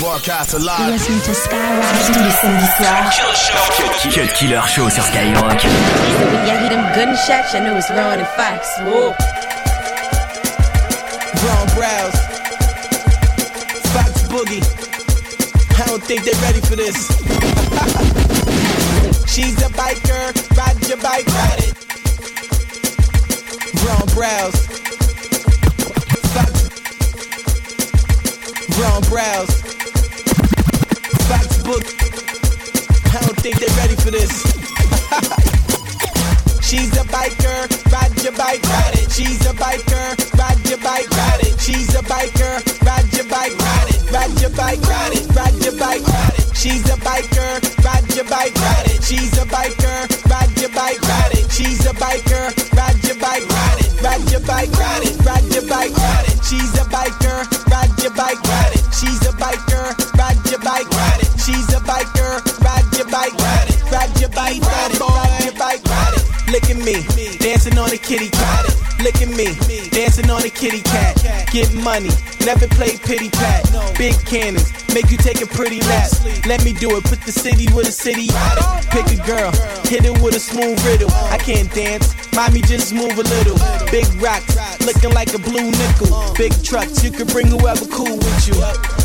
Broadcast alive. Listen to Skyrock. Cut Killer Show sur Skyrock. Yeah, hear them gunshots. I know it's Ron and Fox. Whoa. Brown brows. Fox Boogie. I don't think they're ready for this. She's a biker. Ride your bike. Ride it. Brown brows. Fox. Brown brows. Fox book. I don't think they're ready for this. She's a biker, ride your bike, ride it. She's a biker, ride your bike, ride it. She's a biker, ride your bike, ride it. Ride your bike, ride it. Ride your bike, ride it. She's a biker, ride your bike, ride it. She's a biker, ride your bike, ride it. She's a biker, ride your bike, ride it. Ride your bike, ride it. Ride your bike, ride it. She's a biker, ride your bike, ride it. She's a biker, ride your bike, ride it. She's a biker, ride your bike, ride it. Ride your bike, ride it. Ride your bike, ride it. Look at me, dancing on a kitty cat. Look at me, dancing on a kitty cat. Get money, never play pity pat. Big cannons, make you take a pretty lap. Let me do it, put the city with a city. Pick a girl, hit it with a smooth riddle. I can't dance, mommy just move a little. Big rocks, looking like a blue nickel. Big trucks, you can bring whoever cool with you.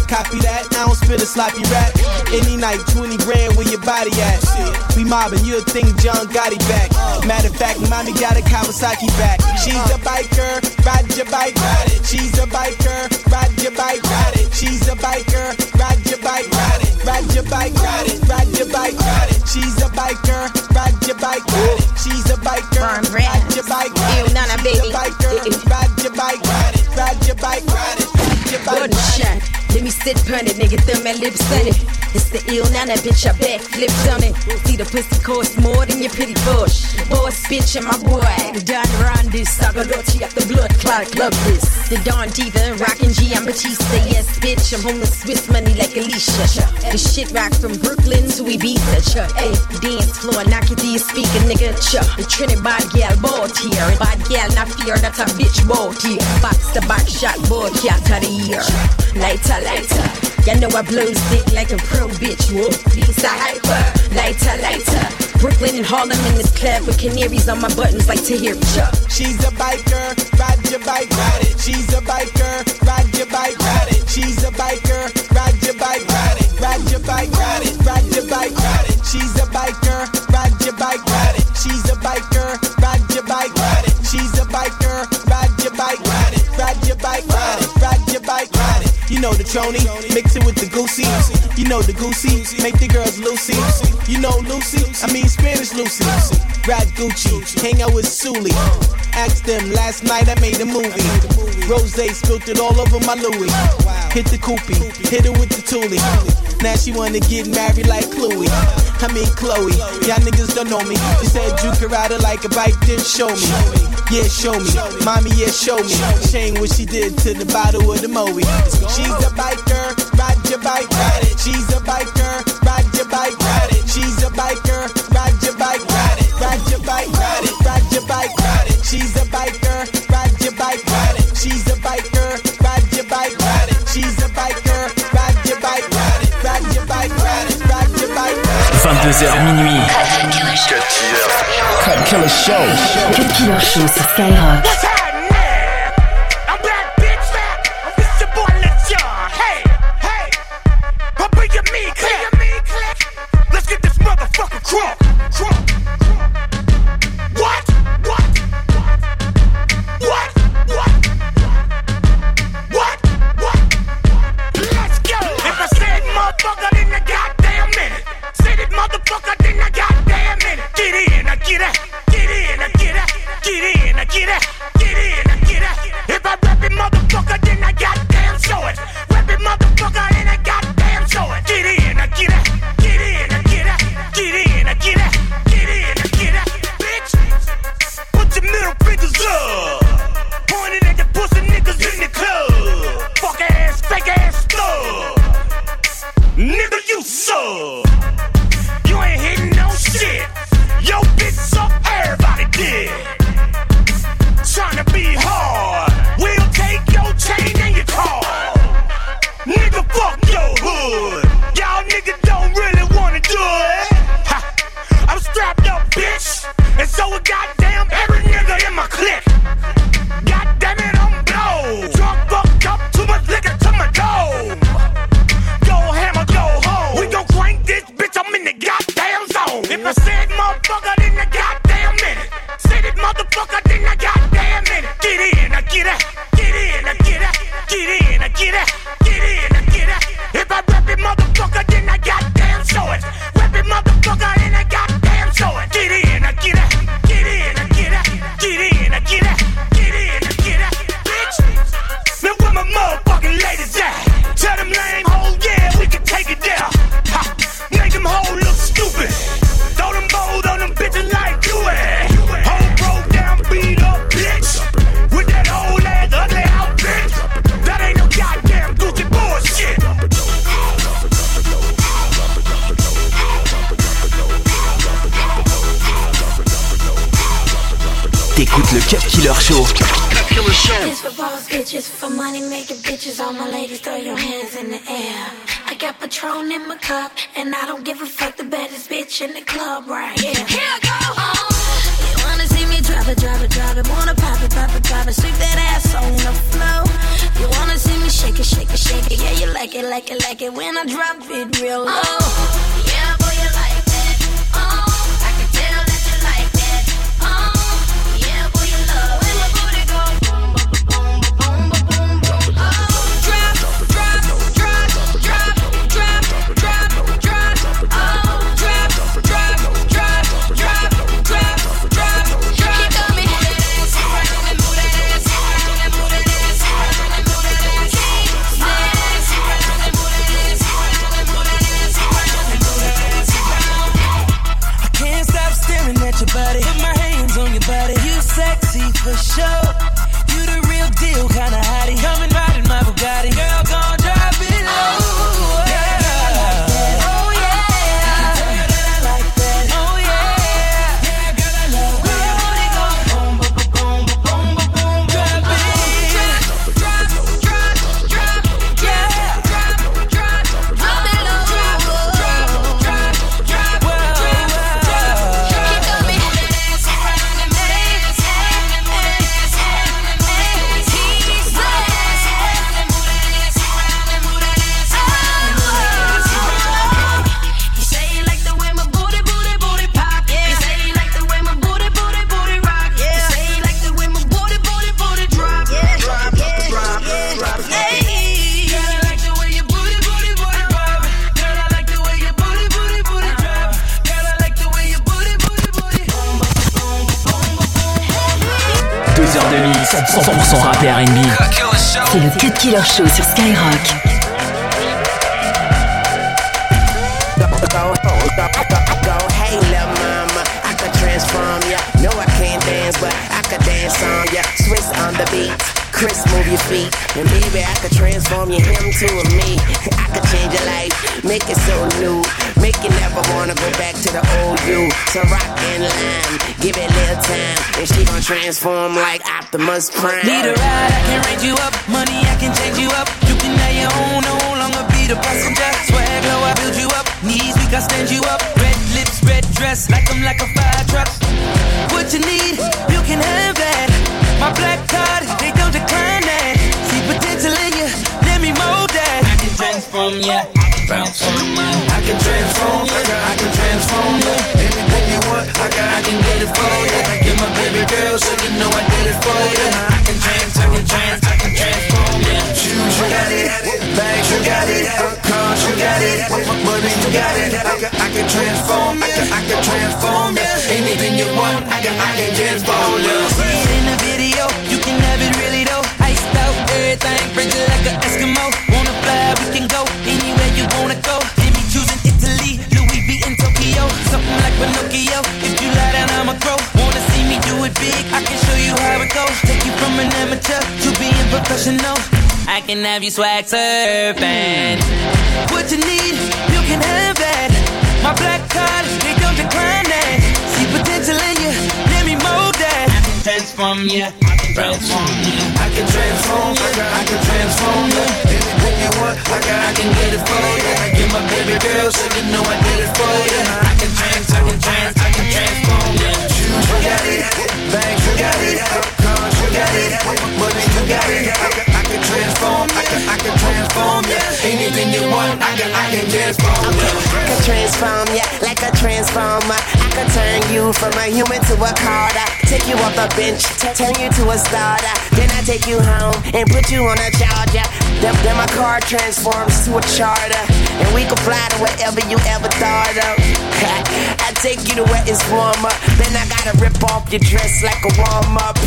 Copy that, I don't spit a sloppy rap. Any night, 20 grand where your body at. We mobbing, you'll think John Gotti back. Matter of fact, mommy got a Kawasaki back. She's a biker, ride your bike, ride it. She's a biker, ride your bike, ride it. She's a biker, ride your bike, ride it. Ride your bike, ride it. Ride your bike, ride it. She's a biker, ride your bike, ride it. She's a biker, ride your bike, ride it. She's a biker, ride your bike, ride it. Ride your bike, ride it. Ride your bike, ride it. Let me sit on it, nigga, thumb my lips on it. It's the ill nana, bitch, I back flipped on it. See the pussy cost more than your pretty bush. Boss, bitch, and my boy, Don Rondi, Sagarotti, up the blood clot, love this. The Don Diva, rockin' G, I'm Batista, yes, bitch, I'm on the Swiss money like Alicia. The shit rock from Brooklyn to Ibiza, chuck. Ay, dance floor, knock it to your speaker, nigga, chuck. The Trinity bad gal, bought here. Bad gal, not fear, that's a bitch, bought here. Box to box shot, bought here, out the ear. Lighter, lighter, you know I blows dick like a pro bitch. Whoop, Lisa hyper. Lighter, lighter, Brooklyn and Harlem in this club with canaries on my buttons like Tahiri. She's a biker, ride your bike, ride it. She's a biker, ride your bike, ride it. She's a biker, ride your bike, ride it. Ride your bike, ride it. Ride your bike, ride it. She's a biker, ride your bike, ride it. She's a biker, ride your bike, ride it. She's a biker, ride your bike, ride it. Ride your bike, ride it. Ride your bike, ride it. You know the Tony, mix it with the Gucci. You know the Gucci, make the girls Lucy. You know Lucy, I mean Spanish Lucy. Ride Gucci, hang out with Sully. Asked them last night, I made a movie. Rosé spilt it all over my Louis. Hit the coupé, hit it with the Thule. Now she wanna get married like Chloe. I mean Chloe, y'all niggas don't know me. She said you can ride her like a bike, then show me. Yeah, show me, mommy, yeah, show me. Shame what she did to the bottle of the Moe. She's a biker, ride your bike, ride it. She's a biker, ride your bike, ride it. She's a biker, ride your bike, ride it. Ride your bike, ride it. Ride your bike, ride it. She's a biker, ride your bike, ride it. She's a biker, ride your bike, ride it. She's a biker, ride your bike, ride it. Ride your bike, ride it. Ride your bike, ride it. 22h minuit. Cut Killer Show. Cut Killer Show sur Skyrock. Get in, I get out. Killer Show. Cut Killer Show. It's for boss bitches, for money making bitches. All my ladies, throw your hands in the air. I got Patron in my cup, and I don't give a fuck. The baddest bitch in the club right here. Here I go. Oh, you wanna see me drop it, drop it, drop it. Wanna pop it, pop it, pop it. Sweep that ass on the floor. You wanna see me shake it, shake it, shake it. Yeah, you like it, like it, like it. When I drop it real low. Oh, yeah, boy, you like it. For sure, you the real deal, kinda hottie. Come and ride in my Bugatti. Girl, gon' drive it low. Oh, yeah. Oh, yeah. Girl, I like that. Oh, yeah. Yeah, girl, I love it. Where would it go? Boom, boom, boom, boom, boom, boom. Drop it. Drop. Yeah. Drop. Drop it low. Drop. Whoa. She got me dancing. Rap et R&B. C'est le Cut Killer Show sur Skyrock. Go, hey little mama, I could transform ya. No, I can't dance, but I could dance on ya. Swiss on the beat, Chris move your feet, and baby I could transform you him to a me. I could change your life, make it so new, make you never wanna go back to the old you. So rock and line, give it a little time, and she gon' transform like Optimus Prime. Need a ride, I can raise you up, money I can change you up. You can have your own, no longer be the passenger. Swag low, I build you up, knees weak, I stand you up. Red lips, red dress, like I'm like a fire truck. What you need, you can have that. My black card, they don't decline that. See potential in you, let me mold that. I can transform you, bounce on you. I can transform, I can transform you. Anything you want, I can get it for you. You're my baby girl, so you know I did it for you. I can trans, I can trans, I can transform you. Shoes, you got it, bags, you got it, cars, you got it, money, you got it. I can transform you, I can transform you. Anything you want, I can transform you. You can have it really though. Iced out everything, bring it like an Eskimo. Wanna fly, we can go anywhere you wanna go. Jimmy choosing Italy, Louis V in Tokyo. Something like Pinocchio, if you lie down I'ma grow. Wanna see me do it big, I can show you how it goes. Take you from an amateur to being professional. I can have you swag surfing. What you need, you can have that. My black card, they don't decline that. See potential in you, let me mold that. Transform ya, transform ya. I can transform ya, I can transform ya. Anything you want, I can get it for ya. You're my baby girl, so you know I did it for ya. I can trans, I can trans, I can transform ya. Shoes, you got it, bags, you got it, cars, you got it, money, you got it. I can transform, I can transform ya. Anything you want, I can transform ya. I can transform ya, like a transformer. I can turn you from a human to a carter. Take you off the bench, turn you to a starter. Then I take you home and put you on a charger. Then my car transforms to a charter, and we can fly to wherever you ever thought of. I take you to where it's warmer. Then I gotta rip off your dress like a warm up.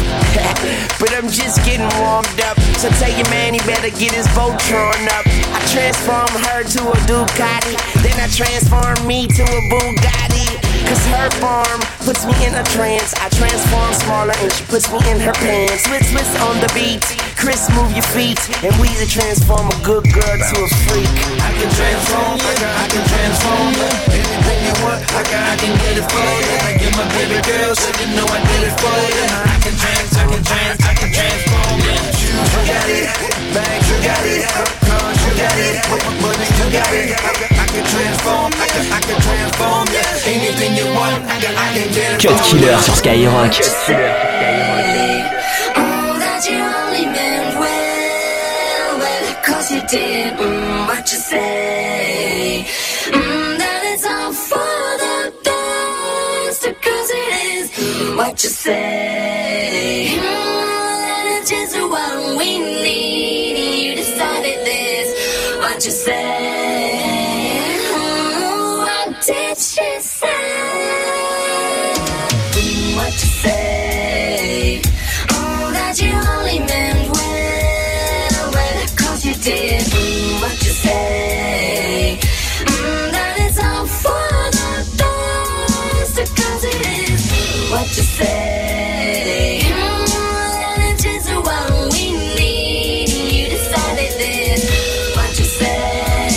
But I'm just getting warmed up, so tell your man he better get his boat drawn up. I transform her to a Ducati, then I transform me to a Bugatti. Cause her form puts me in a trance. I transform smaller and she puts me in her pants. Swiss on the beat, Chris, move your feet, and Weezy transform a good girl to a freak. I can transform, I can transform her. Anything you want, I can get it for you. I get my baby girl, so you know I did it for you. I can transform her. Shoes, you got it, bags, you got it, cars, you got it, money, you got it. I can transform, I can transform her. Anything you want, I can get it for you. Cut Killer sur Skyrock. You did what you say, that it's all for the best, because it is what you say, that it's just what we need, you decided this, what you say, what did she say, what you say, oh, that you only meant what you say, that it's all for the best, because it is what you say, that it's just what we need, you decided this, what you say, what did you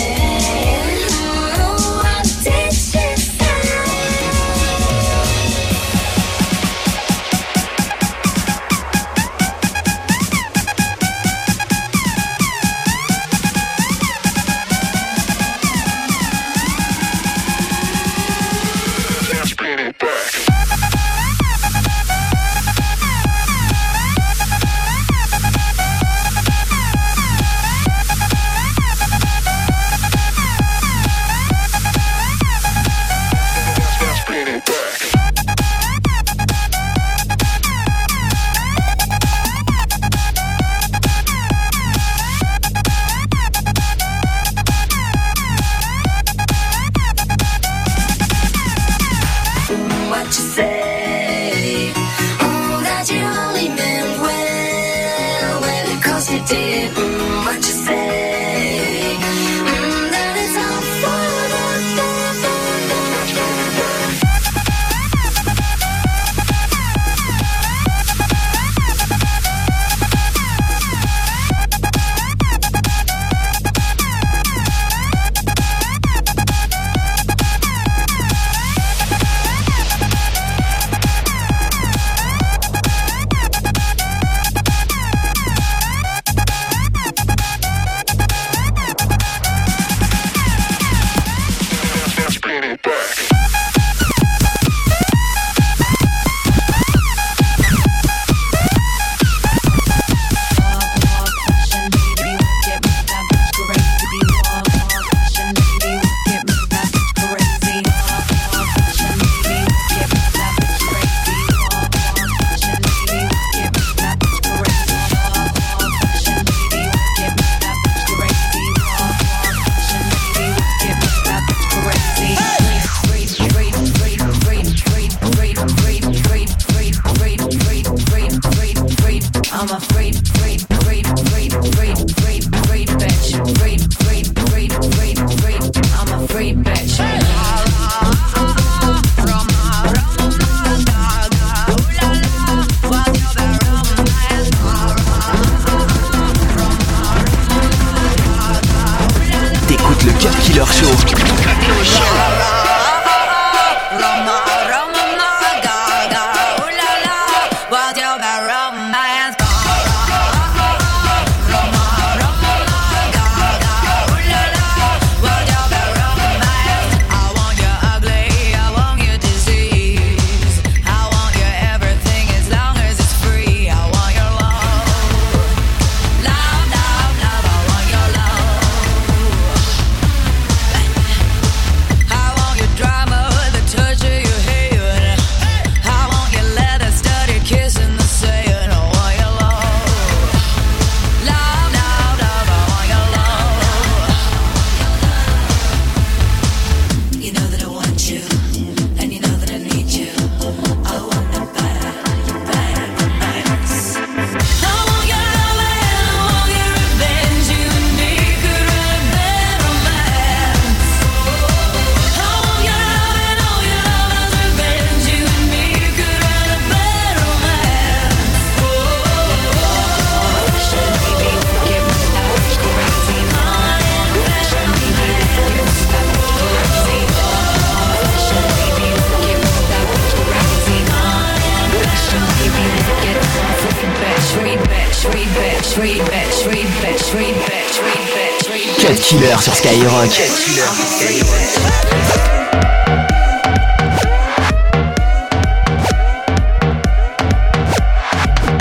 Cut Killer sur Skyrock.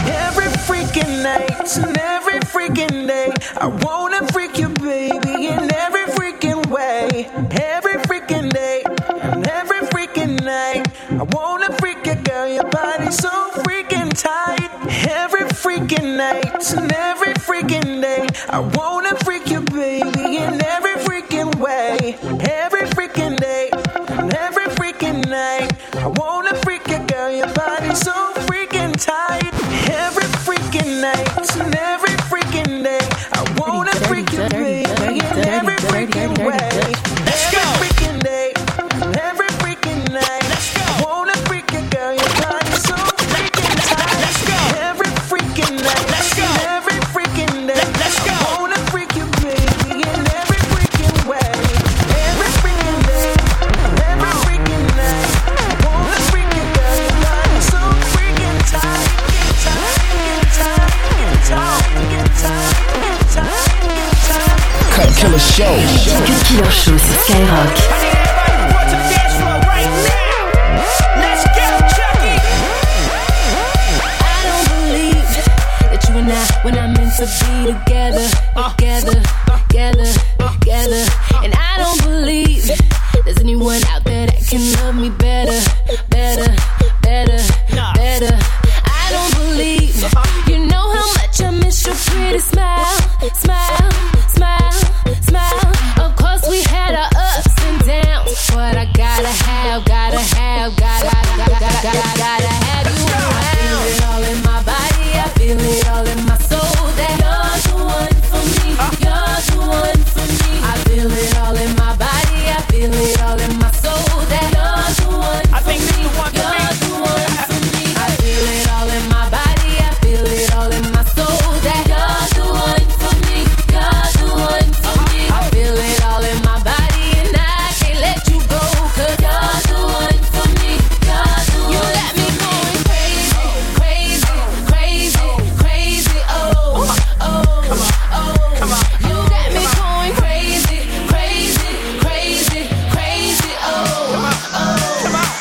Every freaking night and every freaking day, I wanna freak you, baby, in every freaking way. Every freaking day and every freaking night, I wanna freak you, girl. Your body's so freaking tight. Every freaking night and every freaking day, I wanna freak you, baby, in every freaking way. Every freaking day and every freaking night, I wanna freak you, girl. Your body's so freaking tight. Every freaking night and every freaking day, I wanna freak you, baby, in every freaking way. Every freaking day and every freaking night, I wanna freak you, girl. Your body's so freaking tight. Every freaking night and every freaking day, I wanna freak you, baby, in every freaking way. Every freaking day and every freaking night, I wanna freak you, girl. Your body's so freaking tight. Cut Killer Show. Cut Killer Show sur Skyrock. I don't believe that you and I, when I'm meant to be together, together. And I don't believe there's anyone out there that can love me better, better. I don't believe you know how much I miss your pretty smile, smile. Of course we had our ups and downs, but I gotta have you around. I feel it all in my body, I feel it all in my soul, that you're the one for me, you're the one for me. I feel it all in my body, I feel it all in my soul, that you're the one for me, you're the one for me. I feel it all in my body, I feel it all in my soul, that you're the one for me, you're the one for me. I feel it all in my body and I can't let you go, 'cause you're the one for me, you're the one. You let me going crazy, crazy. Oh, you got me going crazy, crazy. I ain't gotta tell you,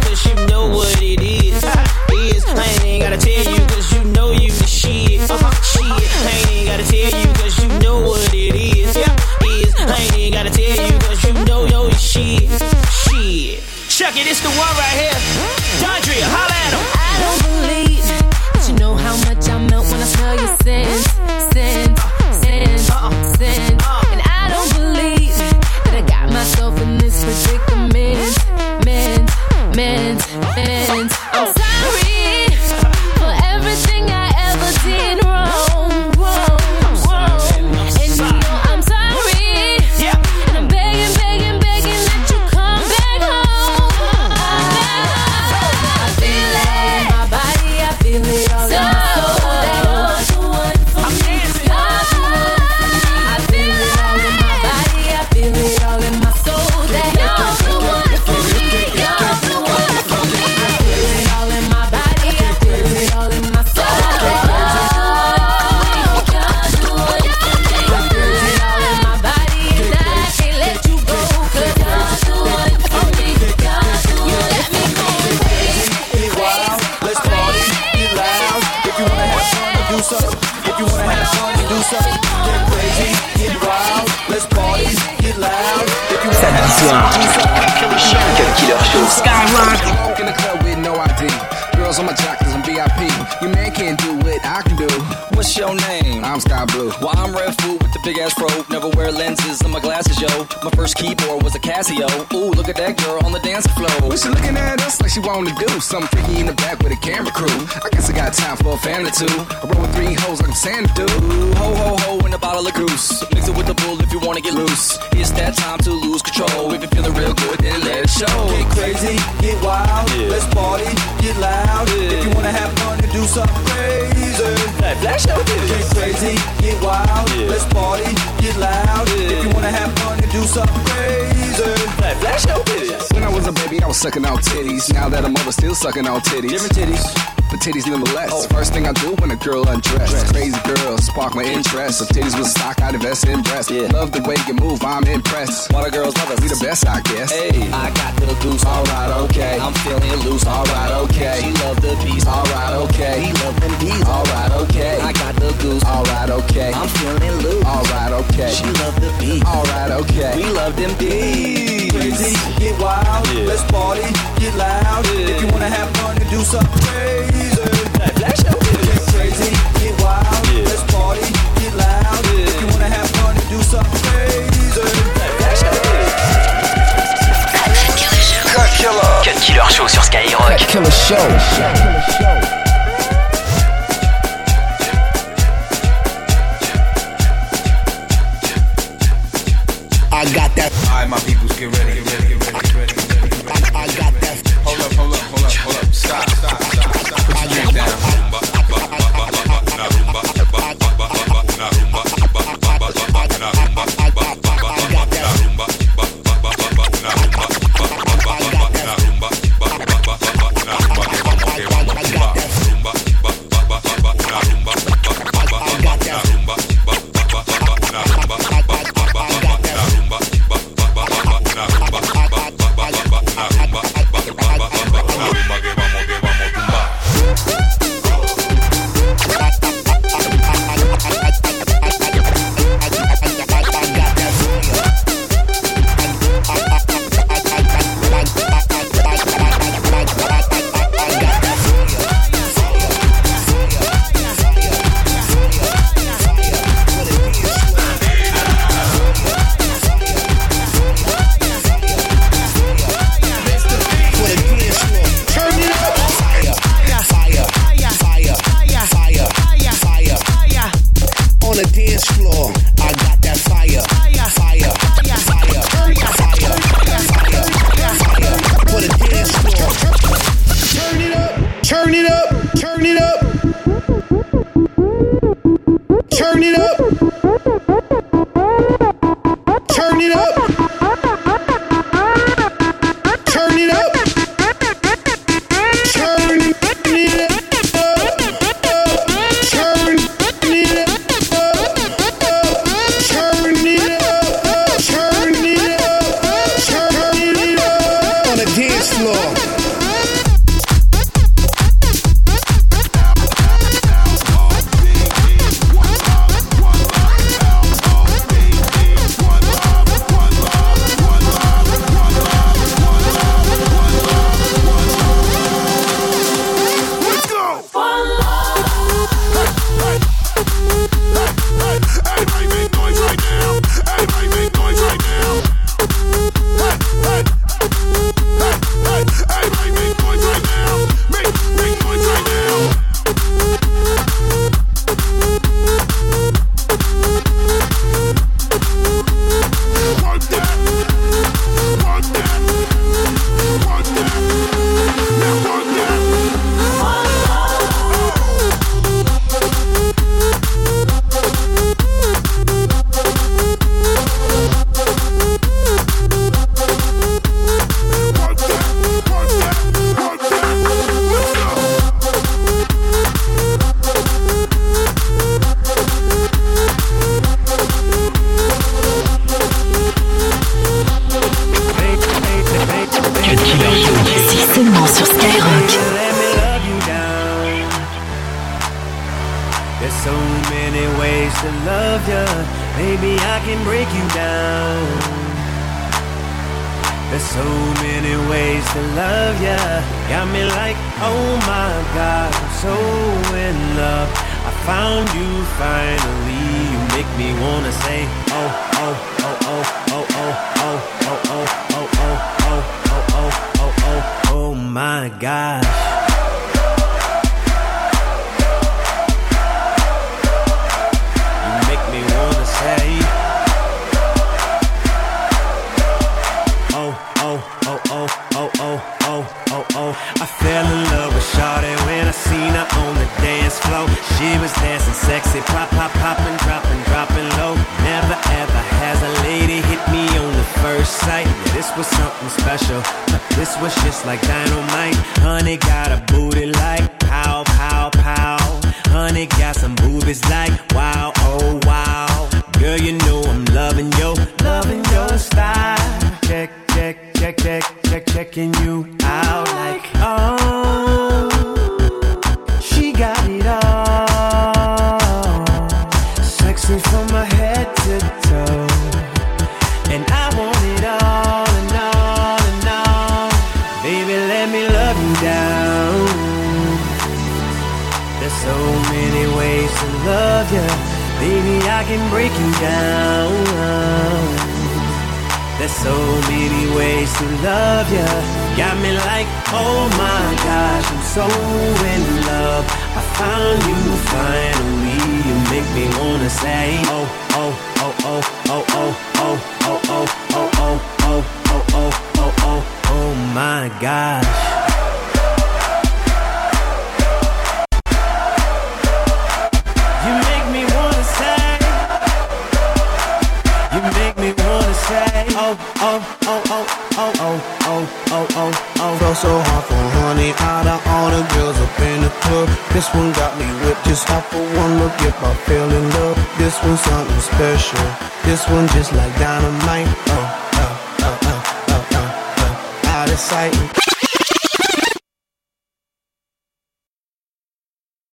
'cause you know what it is. I ain't gotta tell you, 'cause you know you the shit. I ain't gotta tell you, 'cause you know what it is. I ain't gotta tell you, 'cause you know your shit. Chuck it, it's the one right here. Dondria, holla at him. I don't believe that you know how much I melt when I smell your scent, And I don't believe that I got myself in this predicament, I'm sorry for everything I ever did wrong, And you know I'm sorry, and I'm begging, that you come back home. I feel it in my body, I feel it all in my soul, that you're the one for me, you're the one for me. I feel it all in my body, I feel it all in my soul, that you're the one for me, you're the one for me. I feel it all in my body, I feel it all in my soul, that you're the one for me. I feel it all in my body and I can't let you go, 'cause you're the one for me, you're the one. You let me going crazy. Be wild, let's party, be loud. If you wanna have fun, then do so. If you wanna have fun, then do so. Get crazy, get wild, let's party, get loud. If you wanna have fun, then do so. Cut Killer Show. Skyrock. Walk in the club with no ID. Girls on my jock 'cause I'm VIP. Your man can't do what I can do. What's your name? I'm Sky Blue. Well, I'm Red Food with the big ass pro. Never wear lenses on my glasses, yo. My first keyboard was a Casio. Ooh, look at that girl on the dance floor. Well, she looking at us like she wanna do something freaky in the back with a camera crew. I guess I got time for a fan or two. I roll with three hoes like I'm Santa dude. Ho, ho, ho, and a bottle of goose. Mix it with the bull if you wanna get loose. It's that time to lose control. If you're feeling real good, then let it show. Get crazy, get wild, let's party, get loud. If you wanna have fun, then do something crazy. Hey, flash your bitch. Get crazy, get wild, let's party, get loud. If you wanna have fun, then do something crazy. Hey, flash your bitch. When I was a baby, I was sucking out titties. Now that I'm older, still sucking out titties. Different titties. but titties nonetheless. Oh. First thing I do when a girl undressed. Crazy girl spark my interest. So titties with sock, I invest in breasts. Yeah. Love the way you move, I'm impressed. All the girls love us, we the best, I guess. Hey, I got the goose, alright, okay. I'm feeling loose, alright, okay. She love the beast, alright, okay. He love them bees, alright, okay. I got the goose, alright, okay. I'm feeling loose, alright, okay. She love the beast, alright, okay. We love them bees. Crazy, get wild, yeah. Let's party, get loud. Yeah. If you wanna have fun, to do something crazy. That's your get crazy, get wild, yeah. Let's party, get loud. Yeah. If you wanna have fun, to do something crazy. That's your Cut Killer. Cut Killer Show sur Skyrock. Cut Killer Show. Cut Killer Show. I got that. Alright, my peoples, get ready, get ready, get ready, get ready, get ready, get ready. I got that. Hold up, hold up, hold up, hold up. Stop, stop, stop, stop. Put your hand down. Special, this was just like dynamite. Honey got a booty like how There's so many ways to love ya. Baby, I can break you down. There's so many ways to love ya. Got me like, oh my gosh, I'm so in love. I found you finally. You make me wanna say, oh, oh, oh, oh, oh, oh, oh, oh, oh, oh, oh, oh, oh, oh, oh, oh, oh my gosh. Oh, oh, oh, oh, oh, oh, oh, oh, oh, oh. Felt so hard for honey out of all the girls up in the club. This one got me whipped just off for one look. If I fell in love, this one's something special. This one just like dynamite. Oh, oh, oh, oh, oh, oh, oh, out of sight.